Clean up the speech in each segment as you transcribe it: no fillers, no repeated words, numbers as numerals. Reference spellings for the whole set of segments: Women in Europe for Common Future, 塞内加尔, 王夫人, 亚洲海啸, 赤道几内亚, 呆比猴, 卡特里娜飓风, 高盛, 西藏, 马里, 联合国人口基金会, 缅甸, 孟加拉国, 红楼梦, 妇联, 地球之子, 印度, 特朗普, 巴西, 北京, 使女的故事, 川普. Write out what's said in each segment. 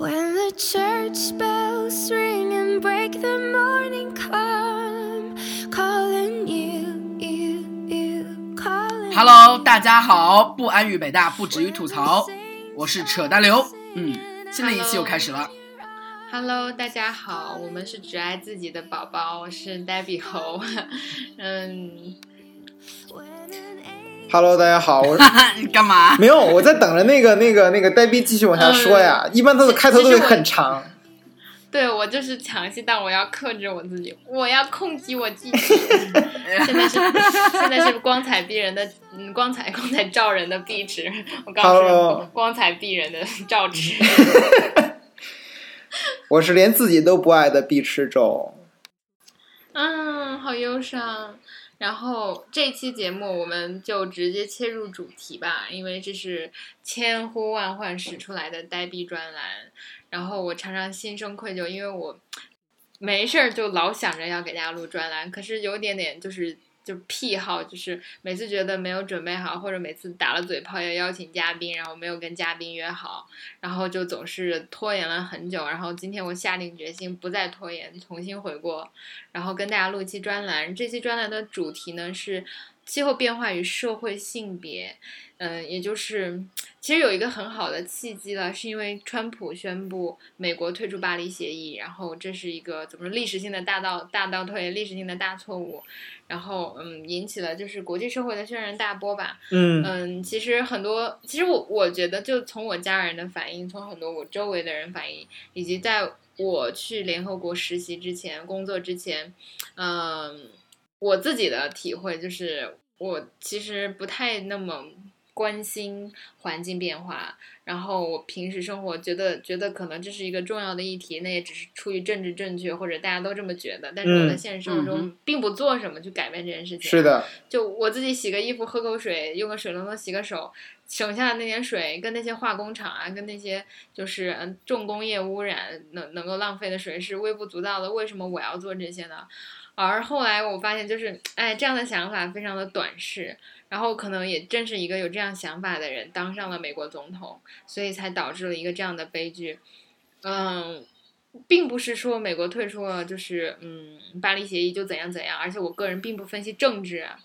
When the church bells ring and break the morning calm, calling you, calling you. Hello， 大家好，不安于北大，不止于吐槽，我是扯淡刘。新的一期又开始了。Hello， 大家好，我们是只爱自己的宝宝，我是呆比猴。Hello， 大家好，我你干嘛？没有，我在等着那个呆逼继续往下说呀。一般它的开头都会很长。对，我就是强势，但我要克制我自己，我要控制我自己。现在是光彩照人的壁纸，我刚说光彩逼人的照纸。我是连自己都不爱的壁纸周。好忧伤。然后这期节目我们就直接切入主题吧，因为这是千呼万唤始出来的呆逼专栏。然后我常常心生愧疚，因为我没事儿就老想着要给大家录专栏，可是有点就是癖好，就是每次觉得没有准备好，或者每次打了嘴炮要邀请嘉宾，然后没有跟嘉宾约好，然后就总是拖延了很久。然后今天我下定决心不再拖延，重新回锅，然后跟大家录一期专栏。这期专栏的主题呢是气候变化与社会性别。也就是其实有一个很好的契机了，是因为川普宣布美国退出巴黎协议，然后这是一个怎么说历史性的大倒退，历史性的大错误，然后引起了就是国际社会的轩然大波吧。其实我觉得就从我家人的反应，从很多我周围的人反应，以及在我去联合国实习之前工作之前，我自己的体会就是我其实不太那么关心环境变化，然后我平时生活觉得可能这是一个重要的议题，那也只是出于政治正确或者大家都这么觉得，但是我在现实生活中并不做什么去改变这件事情。是的，就我自己洗个衣服、喝口水、用个水龙头洗个手，省下的那点水跟那些化工厂啊，跟那些就是重工业污染能够浪费的水是微不足道的，为什么我要做这些呢？而后来我发现就是这样的想法非常的短视，然后可能也正是一个有这样想法的人当上了美国总统，所以才导致了一个这样的悲剧。并不是说美国退出了就是巴黎协议就怎样，而且我个人并不分析政治啊，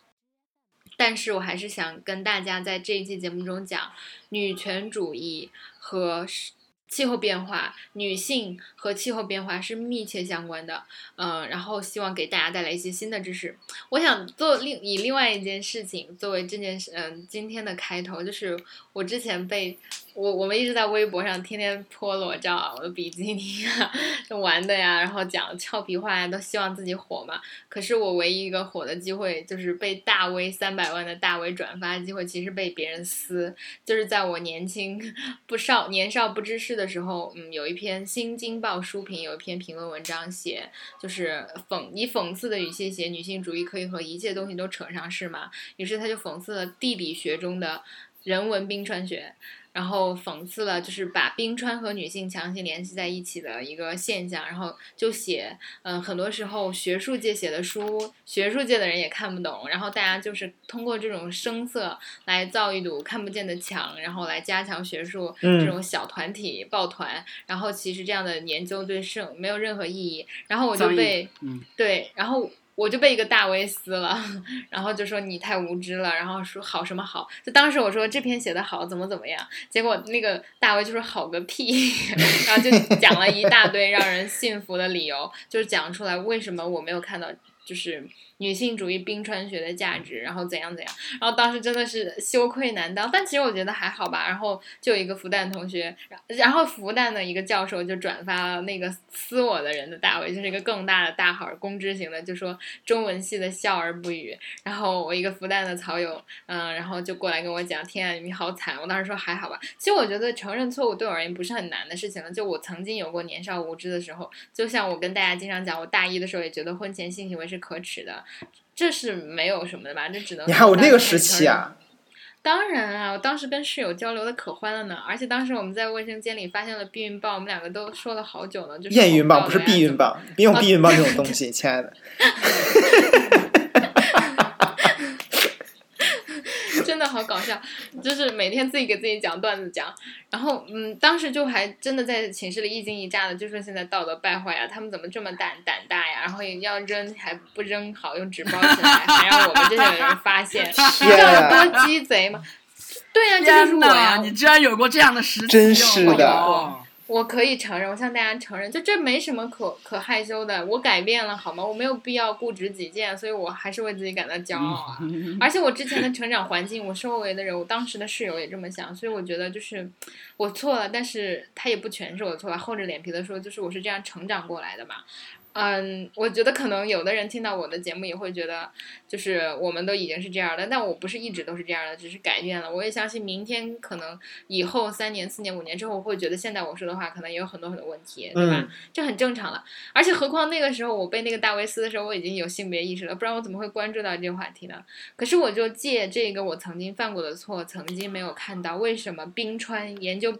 但是我还是想跟大家在这一期节目中讲女权主义和气候变化，女性和气候变化是密切相关的。然后希望给大家带来一些新的知识。我想以另外一件事情作为这件今天的开头，就是我之前我们一直在微博上天天泼裸照，我的比基尼啊，玩的呀，然后讲俏皮话呀，都希望自己火嘛。可是我唯一一个火的机会，就是被大 V 300万的大 V 转发机会，其实被别人撕。就是在我年少不知事的时候，有一篇《新京报》书评，有一篇评论文章写，就是以讽刺的语气写女性主义可以和一切东西都扯上，是吗？于是他就讽刺了地理学中的人文冰川学。然后讽刺了就是把冰川和女性强行联系在一起的一个现象，然后就写很多时候学术界写的书，学术界的人也看不懂，然后大家就是通过这种声色来造一堵看不见的墙，然后来加强学术这种小团体抱团，然后其实这样的研究对没有任何意义。然后我就被对，然后我就被一个大 V 撕了，然后就说你太无知了，然后说好什么好，就当时我说这篇写的好怎么样，结果那个大 V 就说好个屁，然后就讲了一大堆让人信服的理由，就是讲出来为什么我没有看到就是女性主义冰川学的价值，然后怎样，然后当时真的是羞愧难当，但其实我觉得还好吧。然后就有一个复旦同学，然后复旦的一个教授就转发那个撕我的人的大 V， 就是一个更大的大号公知型的，就说中文系的笑而不语。然后我一个复旦的草友，然后就过来跟我讲，天啊，你好惨！我当时说还好吧。其实我觉得承认错误对我而言不是很难的事情了，就我曾经有过年少无知的时候，就像我跟大家经常讲，我大一的时候也觉得婚前性行为是可耻的。这是没有什么的吧，这只能你还有那个时期啊。当然啊，我当时跟室友交流的可欢了呢，而且当时我们在卫生间里发现了避孕棒，我们两个都说了好久呢，就是验孕棒不是避孕棒，别用避孕棒这种东西，亲爱的。真的好搞笑，就是每天自己给自己讲段子讲。然后当时就还真的在寝室里一惊一乍的，就说现在道德败坏呀，他们怎么这么胆大呀，然后也要扔还不扔好，用纸包起来，还让我们这些人发现，这有多鸡贼吗？对呀，这就是我呀！你居然有过这样的时期，真是的。我可以承认，我向大家承认，就这没什么可害羞的。我改变了好吗？我没有必要固执己见，所以我还是为自己感到骄傲啊！而且我之前的成长环境，我周围的人，我当时的室友也这么想，所以我觉得就是我错了，但是他也不全是我错了。厚着脸皮的说，就是我是这样成长过来的嘛。我觉得可能有的人听到我的节目也会觉得，就是我们都已经是这样的，但我不是一直都是这样的，只是改变了。我也相信明天可能以后3年4年5年之后，我会觉得现在我说的话可能也有很多问题，对吧？这很正常了。而且何况那个时候我被那个大维斯的时候，我已经有性别意识了，不然我怎么会关注到这个话题呢？可是我就借这个我曾经犯过的错，曾经没有看到，为什么研究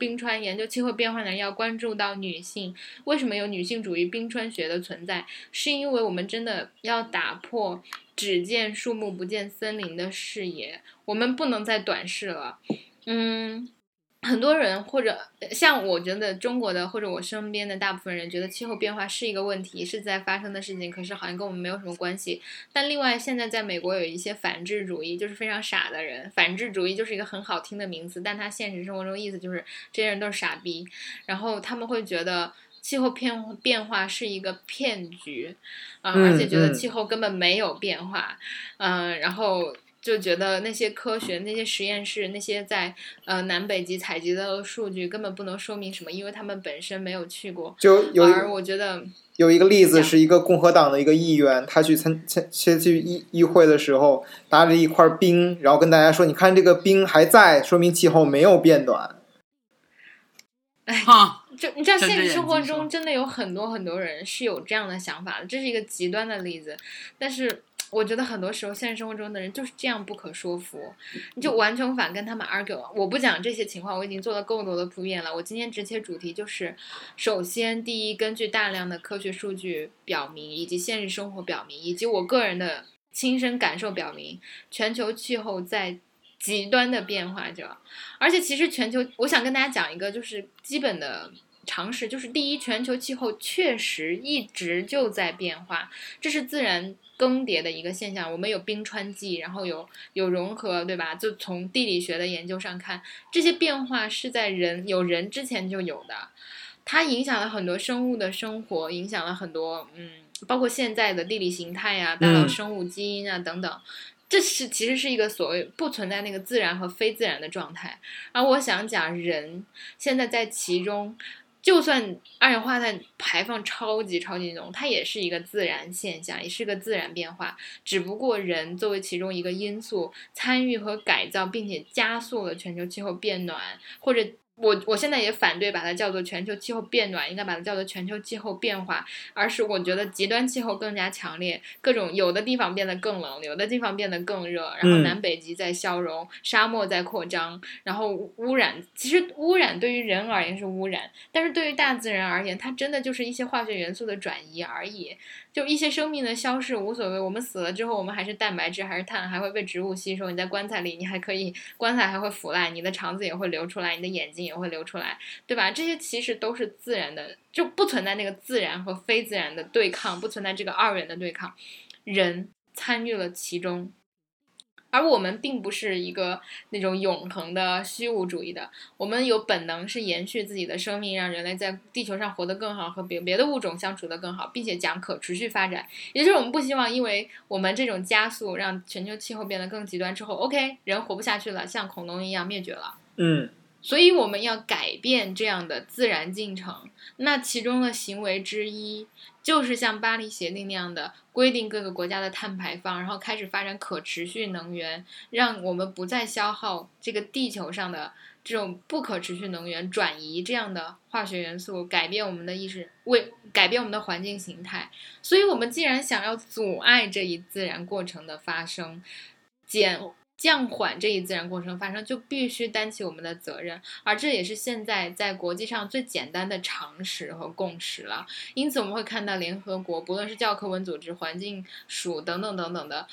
气候变化的人要关注到女性？为什么有女性主义冰川学的存在是因为我们真的要打破只见树木不见森林的视野，我们不能再短视了。很多人或者像我觉得中国的或者我身边的大部分人觉得气候变化是一个问题，是在发生的事情，可是好像跟我们没有什么关系。但另外现在在美国有一些反智主义，就是非常傻的人，反智主义就是一个很好听的名词，但他现实生活中意思就是这些人都是傻逼，然后他们会觉得气候变化是一个骗局而且觉得气候根本没有变化然后就觉得那些科学那些实验室那些在南北极采集的数据根本不能说明什么，因为他们本身没有去过。就有而我觉得有一个例子是一个共和党的一个议员，他去议会的时候拿着一块冰，然后跟大家说你看这个冰还在，说明气候没有变暖。就你知道现实生活中真的有很多人是有这样的想法的，这是一个极端的例子，但是我觉得很多时候现实生活中的人就是这样不可说服，你就完全无法跟他们 argue。 我不讲这些情况，我已经做了够多的铺垫了。我今天直接主题就是首先第一，根据大量的科学数据表明，以及现实生活表明，以及我个人的亲身感受表明，全球气候在极端的变化着。而且其实全球，我想跟大家讲一个就是基本的常识，就是第一，全球气候确实一直就在变化，这是自然更迭的一个现象。我们有冰川纪，然后有融合，对吧？就从地理学的研究上看，这些变化是在有人之前就有的，它影响了很多生物的生活，影响了很多包括现在的地理形态啊，大到生物基因啊等等。这是其实是一个所谓不存在那个自然和非自然的状态，而我想讲人现在在其中，就算二氧化碳排放超级浓，它也是一个自然现象，也是个自然变化，只不过人作为其中一个因素参与和改造，并且加速了全球气候变暖，或者我现在也反对把它叫做全球气候变暖，应该把它叫做全球气候变化，而是我觉得极端气候更加强烈，各种有的地方变得更冷，有的地方变得更热，然后南北极在消融，沙漠在扩张，然后污染，其实污染对于人而言是污染，但是对于大自然而言，它真的就是一些化学元素的转移而已，就一些生命的消逝无所谓，我们死了之后我们还是蛋白质，还是碳，还会被植物吸收，你在棺材里，你还可以，棺材还会腐烂，你的肠子也会流出来，你的眼睛也会流出来，对吧？这些其实都是自然的，就不存在那个自然和非自然的对抗，不存在这个二元的对抗，人参与了其中。而我们并不是一个那种永恒的虚无主义的，我们有本能是延续自己的生命，让人类在地球上活得更好，和别的物种相处得更好，并且讲可持续发展，也就是我们不希望因为我们这种加速让全球气候变得更极端之后 OK 人活不下去了，像恐龙一样灭绝了。所以我们要改变这样的自然进程，那其中的行为之一就是像巴黎协定那样的规定各个国家的碳排放，然后开始发展可持续能源，让我们不再消耗这个地球上的这种不可持续能源，转移这样的化学元素，改变我们的意识，改变我们的环境形态。所以我们既然想要阻碍这一自然过程的发生，降缓这一自然过程发生，就必须担起我们的责任，而这也是现在在国际上最简单的常识和共识了。因此我们会看到联合国，不论是教科文组织、环境署等等等等的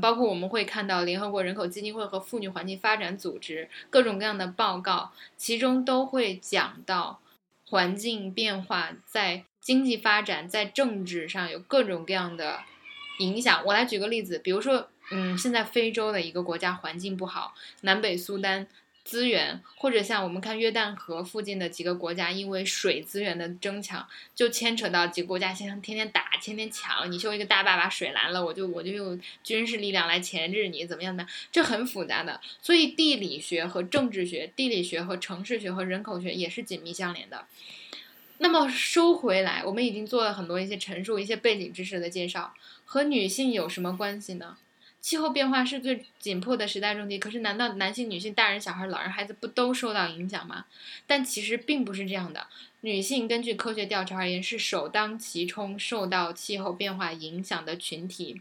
包括我们会看到联合国人口基金会和妇女环境发展组织各种各样的报告，其中都会讲到环境变化在经济发展、在政治上有各种各样的影响。我来举个例子，比如说现在非洲的一个国家环境不好，南北苏丹资源，或者像我们看约旦河附近的几个国家，因为水资源的争抢，就牵扯到几个国家现在天天打、天天抢，你修一个大坝把水拦了，我就用军事力量来钳制你，怎么样呢？这很复杂的。所以地理学和政治学、地理学和城市学和人口学也是紧密相连的。那么收回来，我们已经做了很多一些陈述、一些背景知识的介绍，和女性有什么关系呢？气候变化是最紧迫的时代问题，可是难道男性、女性、大人、小孩、老人、孩子不都受到影响吗？但其实并不是这样的。女性根据科学调查而言，是首当其冲受到气候变化影响的群体。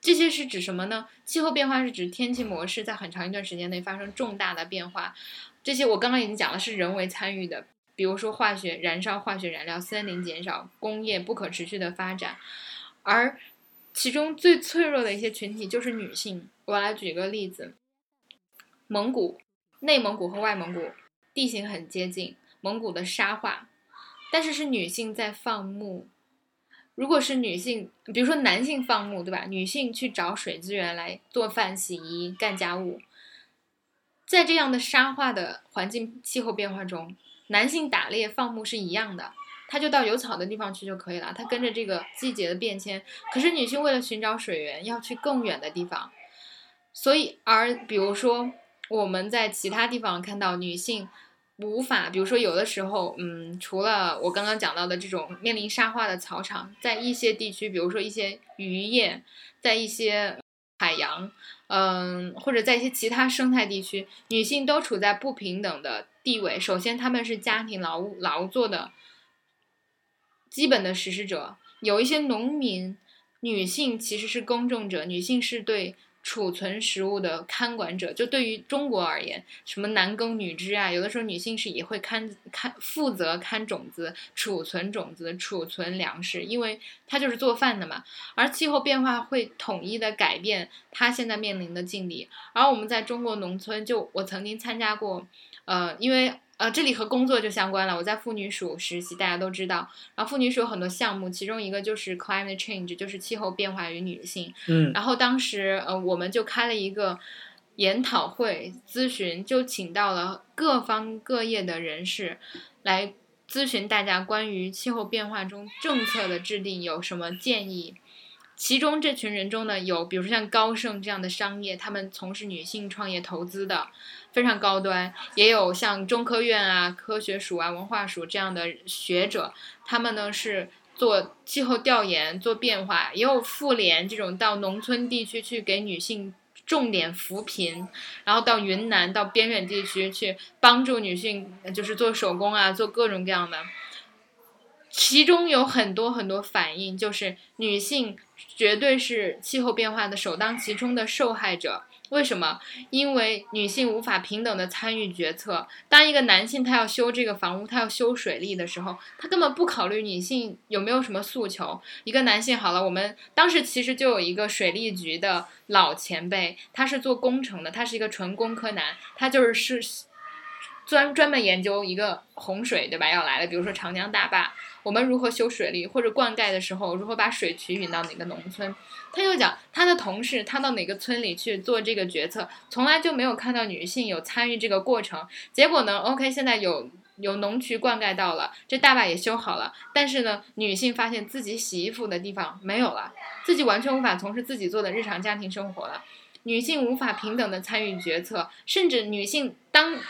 这些是指什么呢？气候变化是指天气模式在很长一段时间内发生重大的变化，这些我刚刚已经讲了是人为参与的，比如说化学燃烧、化学燃料、森林减少、工业不可持续的发展。而其中最脆弱的一些群体就是女性。我来举个例子，蒙古、内蒙古和外蒙古地形很接近，蒙古的沙化，但是是女性在放牧。如果是女性，比如说男性放牧，对吧？女性去找水资源来做饭、洗衣、干家务。在这样的沙化的环境气候变化中，男性打猎放牧是一样的，他就到有草的地方去就可以了，他跟着这个季节的变迁。可是女性为了寻找水源要去更远的地方，所以比如说我们在其他地方看到女性无法，比如说有的时候除了我刚刚讲到的这种面临沙化的草场，在一些地区，比如说一些渔业，在一些海洋或者在一些其他生态地区，女性都处在不平等的地位。首先她们是家庭劳作的基本的实施者，有一些农民，女性其实是耕种者，女性是对储存食物的看管者。就对于中国而言，什么男耕女织啊，有的时候女性是也会负责看种子、储存种子、储存粮食，因为她就是做饭的嘛。而气候变化会统一的改变她现在面临的境地。而我们在中国农村，就我曾经参加过因为这里和工作就相关了，我在妇女署实习，大家都知道。然后妇女署有很多项目，其中一个就是 climate change， 就是气候变化与女性。然后当时我们就开了一个研讨会咨询，就请到了各方各业的人士来咨询大家关于气候变化中政策的制定有什么建议。其中这群人中呢，有比如说像高盛这样的商业，他们从事女性创业投资的非常高端，也有像中科院啊、科学署啊、文化署这样的学者，他们呢是做气候调研、做变化，也有妇联这种到农村地区去给女性重点扶贫，然后到云南、到边远地区去帮助女性，就是做手工啊、做各种各样的。其中有很多很多反应，就是女性绝对是气候变化的首当其冲的受害者。为什么？因为女性无法平等的参与决策。当一个男性他要修这个房屋，他要修水利的时候，他根本不考虑女性有没有什么诉求。一个男性，好了，我们当时其实就有一个水利局的老前辈，他是做工程的，他是一个纯工科男，他就是专门研究一个洪水，对吧？要来了，比如说长江大坝，我们如何修水利，或者灌溉的时候如何把水渠引到哪个农村。他就讲他的同事，他到哪个村里去做这个决策，从来就没有看到女性有参与这个过程。结果呢 OK， 现在有农渠灌溉到了，这大坝也修好了，但是呢女性发现自己洗衣服的地方没有了，自己完全无法从事自己做的日常家庭生活了。女性无法平等的参与决策，甚至女性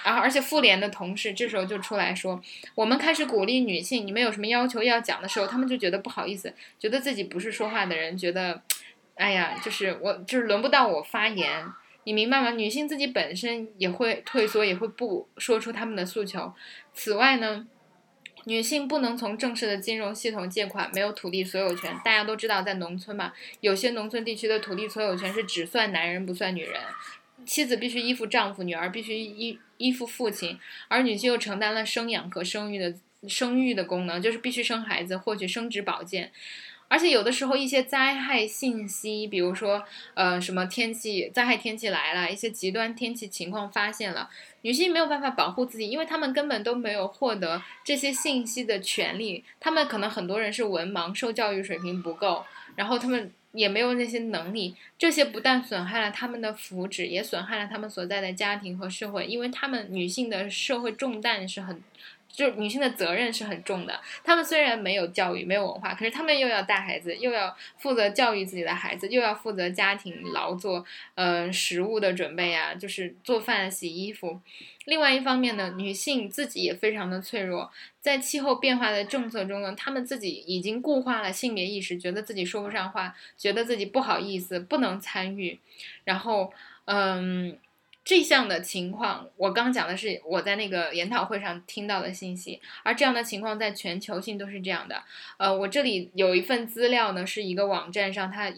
而且妇联的同事这时候就出来说，我们开始鼓励女性，你们有什么要求要讲的时候，他们就觉得不好意思，觉得自己不是说话的人，觉得哎呀，就是轮不到我发言，你明白吗？女性自己本身也会退缩，也会不说出他们的诉求。此外呢，女性不能从正式的金融系统借款，没有土地所有权。大家都知道在农村嘛，有些农村地区的土地所有权是只算男人不算女人，妻子必须依附丈夫，女儿必须依附父亲，而女性又承担了生养和生育的功能，就是必须生孩子获取生殖保健。而且有的时候一些灾害信息，比如说什么天气灾害天气来了，一些极端天气情况发现了，女性没有办法保护自己，因为她们根本都没有获得这些信息的权利。她们可能很多人是文盲，受教育水平不够，然后她们也没有那些能力，这些不但损害了她们的福祉，也损害了她们所在的家庭和社会，因为她们女性的社会重担是很就女性的责任是很重的，她们虽然没有教育没有文化，可是她们又要带孩子，又要负责教育自己的孩子，又要负责家庭劳作，食物的准备啊，就是做饭洗衣服。另外一方面呢，女性自己也非常的脆弱，在气候变化的政策中呢，她们自己已经固化了性别意识，觉得自己说不上话，觉得自己不好意思，不能参与。然后这项的情况，我刚讲的是我在那个研讨会上听到的信息，而这样的情况在全球性都是这样的。我这里有一份资料呢，是一个网站上它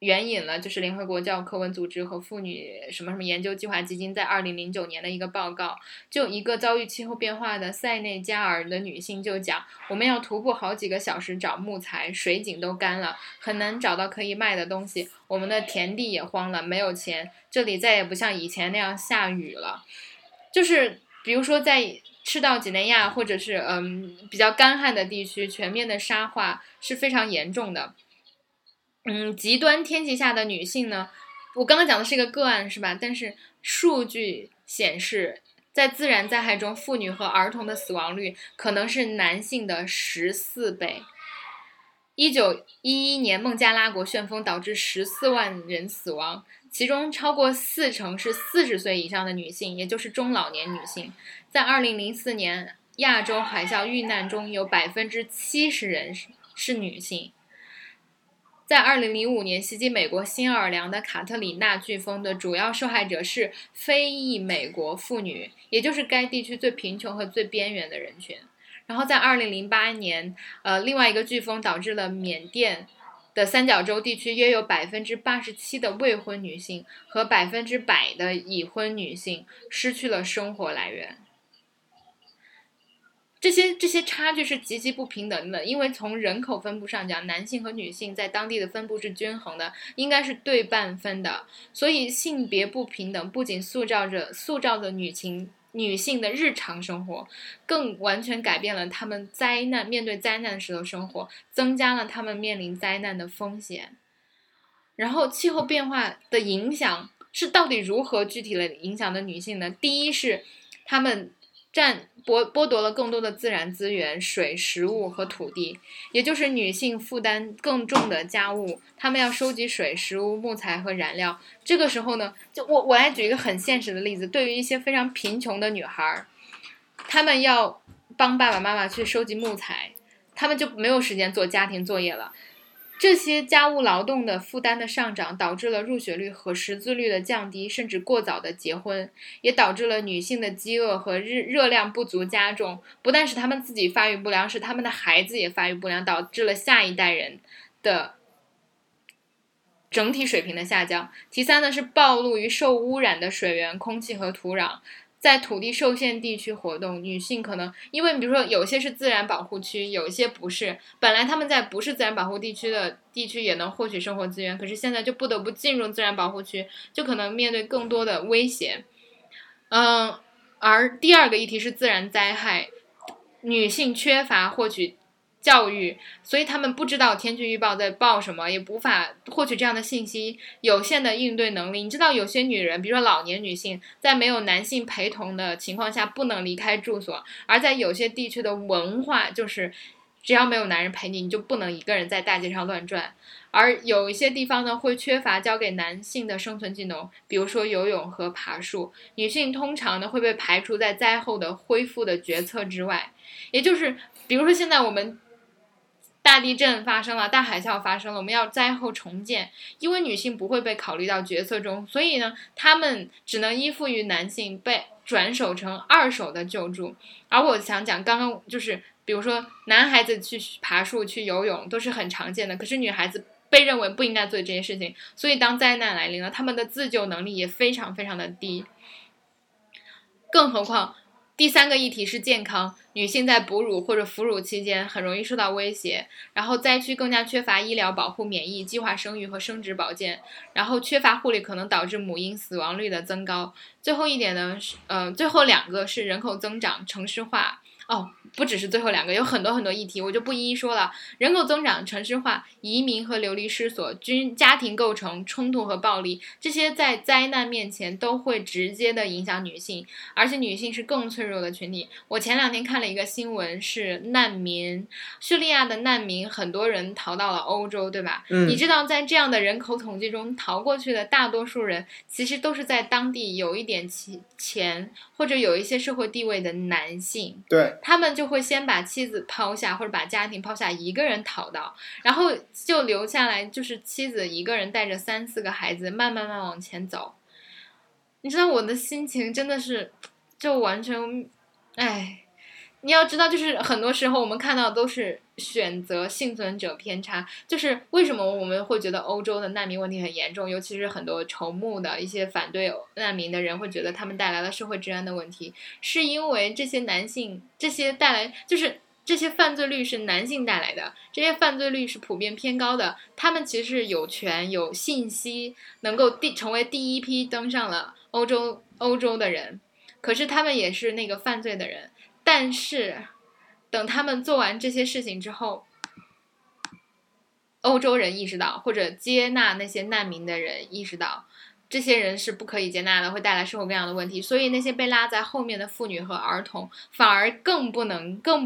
援引了就是联合国教科文组织和妇女什么什么研究计划基金在2009年的一个报告，就一个遭遇气候变化的塞内加尔的女性就讲，我们要徒步好几个小时找木材，水井都干了，很难找到可以卖的东西，我们的田地也荒了，没有钱，这里再也不像以前那样下雨了。就是比如说在赤道几内亚或者是比较干旱的地区，全面的沙化是非常严重的。极端天气下的女性呢，我刚刚讲的是一个个案是吧，但是数据显示在自然灾害中，妇女和儿童的死亡率可能是男性的14倍。1911年孟加拉国旋风导致14万人死亡，其中超过40%是40岁以上的女性，也就是中老年女性。在2004年亚洲海啸遇难中有70%人是女性。在2005年袭击美国新奥尔良的卡特里娜飓风的主要受害者是非裔美国妇女，也就是该地区最贫穷和最边缘的人群。然后在2008年另外一个飓风导致了缅甸的三角洲地区约有87%的未婚女性和100%的已婚女性失去了生活来源。这些差距是极其不平等的，因为从人口分布上讲，男性和女性在当地的分布是均衡的，应该是对半分的。所以性别不平等不仅塑造着女性的日常生活，更完全改变了她们面对灾难时的生活，增加了她们面临灾难的风险。然后气候变化的影响是到底如何具体的影响的女性呢？第一是她们剥夺了更多的自然资源，水、食物和土地，也就是女性负担更重的家务，她们要收集水、食物、木材和燃料。这个时候呢，就我来举一个很现实的例子，对于一些非常贫穷的女孩，她们要帮爸爸妈妈去收集木材，她们就没有时间做家庭作业了。这些家务劳动的负担的上涨，导致了入学率和识字率的降低，甚至过早的结婚，也导致了女性的饥饿和热量不足加重。不但是她们自己发育不良，是她们的孩子也发育不良，导致了下一代人的整体水平的下降。第三呢，是暴露于受污染的水源、空气和土壤。在土地受限地区活动，女性可能因为比如说有些是自然保护区，有些不是，本来他们在不是自然保护地区也能获取生活资源，可是现在就不得不进入自然保护区，就可能面对更多的威胁。而第二个议题是自然灾害，女性缺乏获取教育，所以他们不知道天气预报在报什么，也无法获取这样的信息，有限的应对能力。你知道有些女人，比如说老年女性，在没有男性陪同的情况下不能离开住所，而在有些地区的文化就是只要没有男人陪你，你就不能一个人在大街上乱转。而有一些地方呢，会缺乏交给男性的生存技能，比如说游泳和爬树。女性通常呢会被排除在灾后的恢复的决策之外，也就是比如说现在我们大地震发生了，大海啸发生了，我们要灾后重建，因为女性不会被考虑到决策中，所以呢，她们只能依附于男性，被转手成二手的救助。而我想讲，刚刚就是比如说男孩子去爬树、去游泳都是很常见的，可是女孩子被认为不应该做这些事情，所以当灾难来临了，她们的自救能力也非常非常的低。更何况第三个议题是健康，女性在哺乳或者哺乳期间很容易受到威胁，然后灾区更加缺乏医疗保护、免疫、计划生育和生殖保健，然后缺乏护理可能导致母婴死亡率的增高。最后一点呢，最后两个是人口增长、城市化。哦，不只是最后两个，有很多很多议题，我就不一一说了。人口增长、城市化、移民和流离失所、家庭构成、冲突和暴力，这些在灾难面前都会直接的影响女性，而且女性是更脆弱的群体。我前两天看了一个新闻，是难民，叙利亚的难民，很多人逃到了欧洲，对吧？你知道在这样的人口统计中，逃过去的大多数人其实都是在当地有一点钱或者有一些社会地位的男性，对，他们就会先把妻子抛下或者把家庭抛下，一个人逃到，然后就留下来，就是妻子一个人带着3-4个孩子慢慢往前走。你知道我的心情真的是就完全，哎，你要知道就是很多时候我们看到都是选择幸存者偏差，就是为什么我们会觉得欧洲的难民问题很严重，尤其是很多筹募的一些反对难民的人会觉得他们带来了社会治安的问题，是因为这些男性，这些带来就是这些犯罪率是男性带来的，这些犯罪率是普遍偏高的，他们其实有权有信息能够成为第一批登上了欧洲的人，可是他们也是那个犯罪的人，但是等他们做完这些事情之后，欧洲人意识到，或者接纳那些难民的人意识到，这些人是不可以接纳的，会带来社会各样的问题，所以那些被拉在后面的妇女和儿童反而更不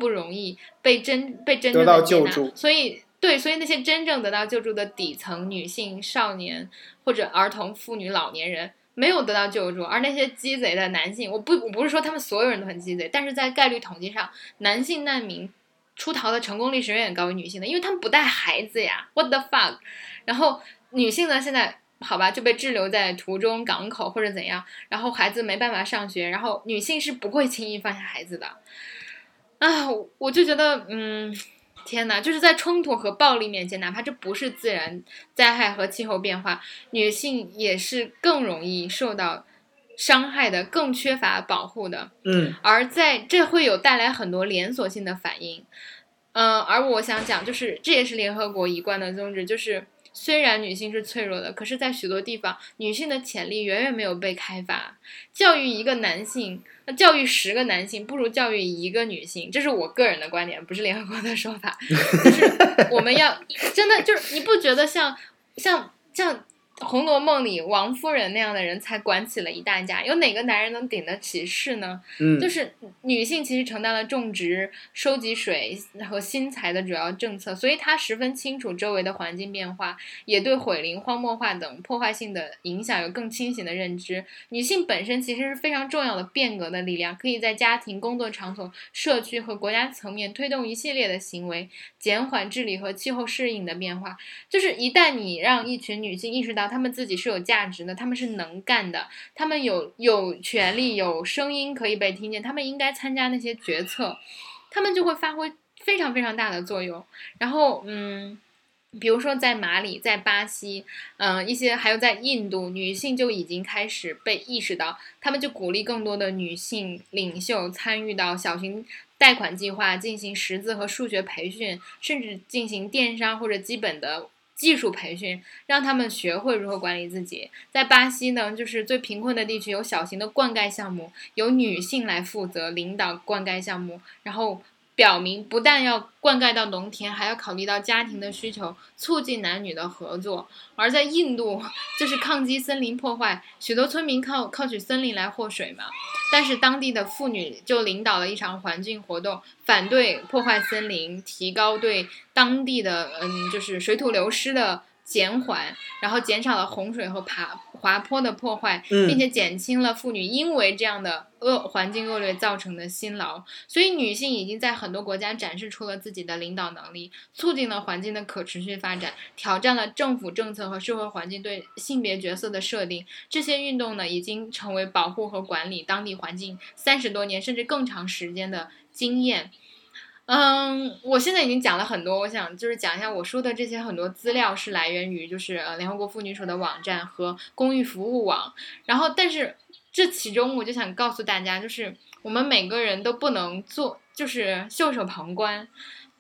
容易被真正的接纳，所以那些真正得到救助的底层女性、少年或者儿童、妇女、老年人没有得到救助，而那些鸡贼的男性，我不是说他们所有人都很鸡贼，但是在概率统计上，男性难民出逃的成功率是远远高于女性的，因为他们不带孩子呀 ，what the fuck。然后女性呢，现在好吧就被滞留在途中、港口或者怎样，然后孩子没办法上学，然后女性是不会轻易放下孩子的。啊，我就觉得，天哪，就是在冲突和暴力面前，哪怕这不是自然灾害和气候变化，女性也是更容易受到伤害的，更缺乏保护的。而在这会有带来很多连锁性的反应。而我想讲，就是这也是联合国一贯的宗旨，就是虽然女性是脆弱的，可是在许多地方女性的潜力远远没有被开发。教育10个男性不如教育1个女性，这是我个人的观点，不是联合国的说法。就是我们要真的，就是你不觉得像《红楼梦》里王夫人那样的人才管起了一大家，有哪个男人能顶得起事呢？就是女性其实承担了种植、收集水和薪财的主要政策，所以她十分清楚周围的环境变化，也对毁林、荒漠化等破坏性的影响有更清醒的认知。女性本身其实是非常重要的变革的力量，可以在家庭、工作场所、社区和国家层面推动一系列的行为，减缓治理和气候适应的变化。就是一旦你让一群女性意识到他们自己是有价值的，他们是能干的，他们有权利，有声音可以被听见，他们应该参加那些决策，他们就会发挥非常非常大的作用。然后比如说在马里、在巴西，一些还有在印度，女性就已经开始被意识到，他们就鼓励更多的女性领袖参与到小型贷款计划，进行识字和数学培训，甚至进行电商或者基本的技术培训，让他们学会如何管理自己。在巴西呢，就是最贫困的地区，有小型的灌溉项目，由女性来负责领导灌溉项目，然后表明不但要灌溉到农田，还要考虑到家庭的需求，促进男女的合作。而在印度，就是抗击森林破坏，许多村民靠取森林来获水嘛，但是当地的妇女就领导了一场环境活动，反对破坏森林，提高对当地的就是水土流失的减缓，然后减少了洪水和滑坡的破坏，并且减轻了妇女因为这样的环境恶劣造成的辛劳。所以女性已经在很多国家展示出了自己的领导能力，促进了环境的可持续发展，挑战了政府政策和社会环境对性别角色的设定。这些运动呢，已经成为保护和管理当地环境30多年甚至更长时间的经验。我现在已经讲了很多，我想就是讲一下我说的这些很多资料是来源于就是联合国妇女署的网站和公益服务网。然后但是这其中我就想告诉大家，就是我们每个人都不能做就是袖手旁观，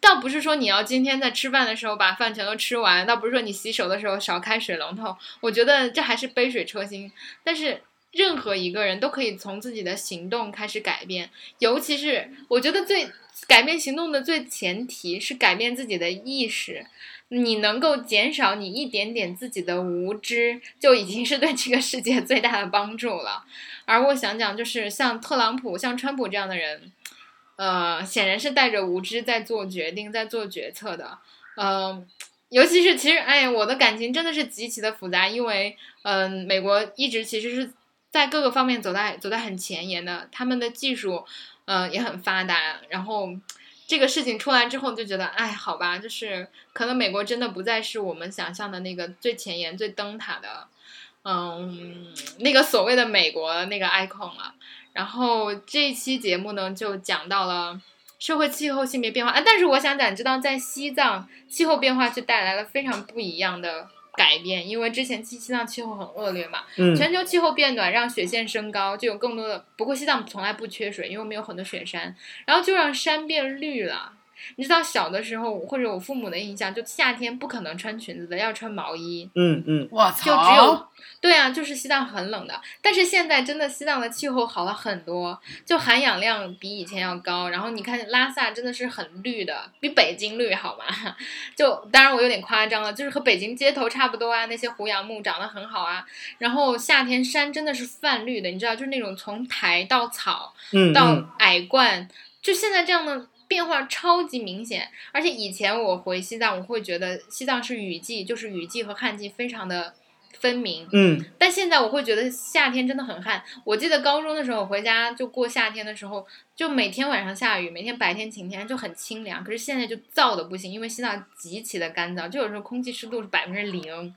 倒不是说你要今天在吃饭的时候把饭全都吃完，倒不是说你洗手的时候少开水龙头，我觉得这还是杯水车薪。但是任何一个人都可以从自己的行动开始改变，尤其是我觉得最改变行动的最前提是改变自己的意识，你能够减少你一点点自己的无知，就已经是对这个世界最大的帮助了。而我想讲就是像特朗普像川普这样的人显然是带着无知在做决定在做决策的。尤其是其实我的感情真的是极其的复杂，因为美国一直其实是在各个方面走在很前沿的，他们的技术也很发达，然后这个事情出来之后就觉得好吧，就是可能美国真的不再是我们想象的那个最前沿最灯塔的那个所谓的美国那个 icon 了。然后这一期节目呢就讲到了社会气候性别变化但是我想讲，你知道在西藏气候变化就带来了非常不一样的改变，因为之前西藏气候很恶劣嘛，全球气候变暖让雪线升高，就有更多的，不过西藏从来不缺水，因为我们有很多雪山，然后就让山变绿了。你知道小的时候或者我父母的印象，就夏天不可能穿裙子的，要穿毛衣。哇，就只有对啊，就是西藏很冷的。但是现在真的西藏的气候好了很多，就含氧量比以前要高。然后你看拉萨真的是很绿的，比北京绿好吗？就当然我有点夸张了，就是和北京街头差不多啊，那些胡杨木长得很好啊。然后夏天山真的是泛绿的，你知道，就是那种从苔到草到矮灌，就现在这样的变化超级明显。而且以前我回西藏，我会觉得西藏是雨季，就是雨季和旱季非常的分明，但现在我会觉得夏天真的很旱。我记得高中的时候，我回家就过夏天的时候，就每天晚上下雨，每天白天晴天，就很清凉。可是现在就燥的不行，因为西藏极其的干燥，就有时候空气湿度是0%。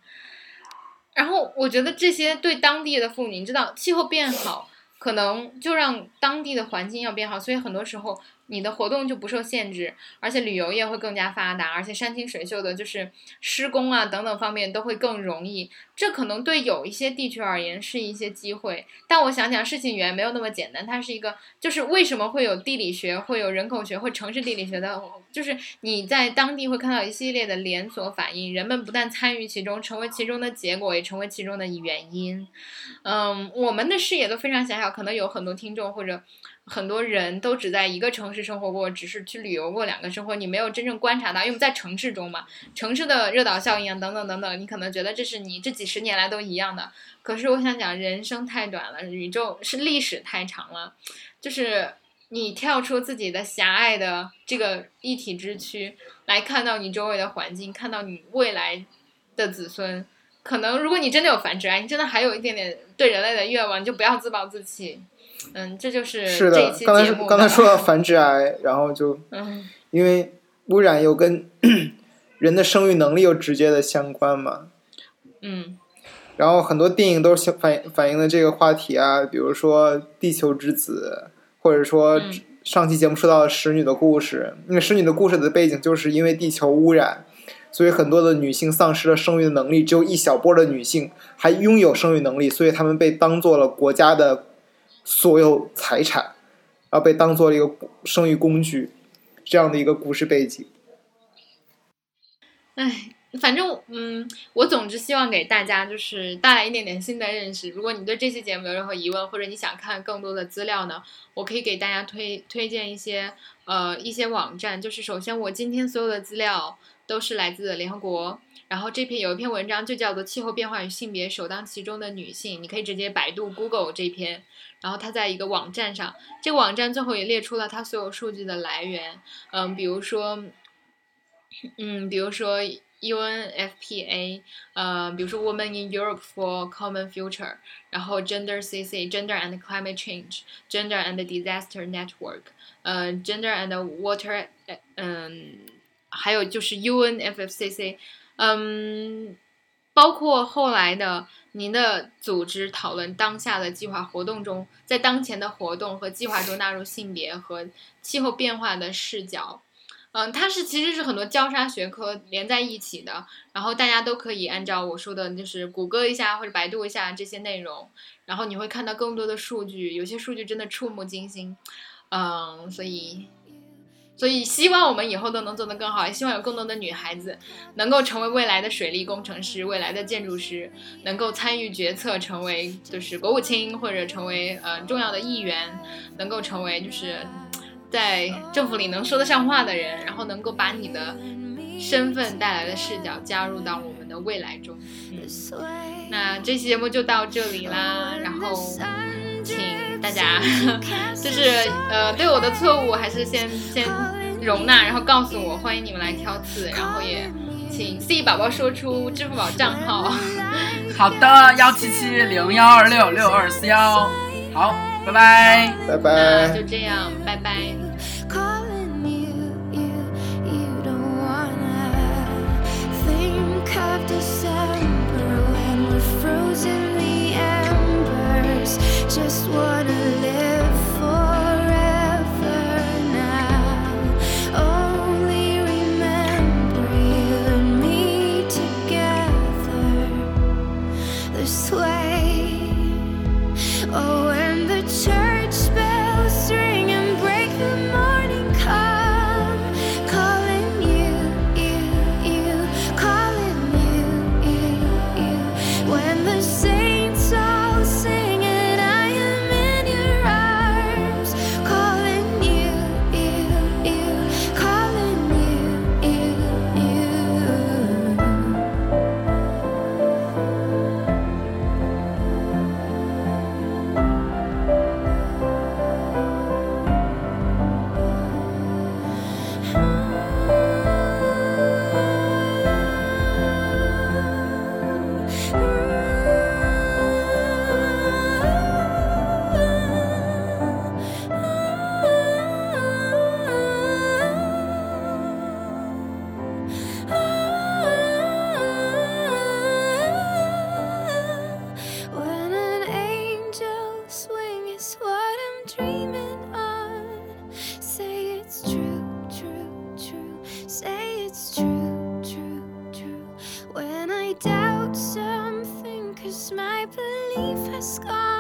然后我觉得这些对当地的妇女，你知道，气候变好，可能就让当地的环境要变好，所以很多时候你的活动就不受限制，而且旅游业会更加发达，而且山清水秀的，就是施工啊等等方面都会更容易。这可能对有一些地区而言是一些机会，但我想想事情远没有那么简单。它是一个，就是为什么会有地理学，会有人口学，会城市地理学的，就是你在当地会看到一系列的连锁反应，人们不但参与其中，成为其中的结果，也成为其中的原因。我们的视野都非常狭小，可能有很多听众或者很多人都只在一个城市生活过，只是去旅游过两个生活，你没有真正观察到，因为我们在城市中嘛，城市的热岛效应啊等等等等，你可能觉得这是你这几十年来都一样的。可是我想讲，人生太短了，宇宙是历史太长了，就是你跳出自己的狭隘的这个一体之躯，来看到你周围的环境，看到你未来的子孙。可能如果你真的有繁殖爱，你真的还有一点点对人类的愿望，你就不要自暴自弃。这就是这一期节目。刚才说到繁殖癌，然后就因为污染又跟人的生育能力又直接的相关嘛。然后很多电影都是反映的这个话题啊，比如说《地球之子》，或者说上期节目说到《使女的故事》，因为《使女的故事》的背景就是因为地球污染，所以很多的女性丧失了生育能力，只有一小波的女性还拥有生育能力，所以她们被当做了国家的所有财产，然后被当做了一个生育工具，这样的一个故事背景。反正我总之希望给大家就是带来一点点新的认识。如果你对这期节目有任何疑问，或者你想看更多的资料呢，我可以给大家推荐一些网站。就是首先我今天所有的资料都是来自联合国，然后这篇有一篇文章就叫做《气候变化与性别，首当其冲的女性》，你可以直接百度 Google 这篇，然后它在一个网站上，这个网站最后也列出了它所有数据的来源。比如说 UNFPA， 比如说 Women in Europe for Common Future， 然后 Gender and Climate Change， Gender and Disaster Network， Gender and Water， 还有就是 UNFPA， 包括后来的您的组织讨论当下的计划活动中，在当前的活动和计划中纳入性别和气候变化的视角。它是其实是很多交叉学科连在一起的，然后大家都可以按照我说的就是谷歌一下或者百度一下这些内容，然后你会看到更多的数据，有些数据真的触目惊心。所以希望我们以后都能做得更好，也希望有更多的女孩子能够成为未来的水利工程师，未来的建筑师，能够参与决策，成为就是国务卿，或者成为重要的议员，能够成为就是在政府里能说得上话的人，然后能够把你的身份带来的视角加入到我们的未来中。那这期节目就到这里啦，然后请大家就是对我的错误还是先容纳，然后告诉我，欢迎你们来挑刺，然后也请 C 宝宝说出支付宝账号。好的，177-012662141。好，拜拜，拜拜，就这样，拜拜。Just wanna live forever now. Only remember you and me together this way. Oh, when the church bells ring and break the morning come, calling you, you, you, calling you, you, you. When the saints all sing. Sky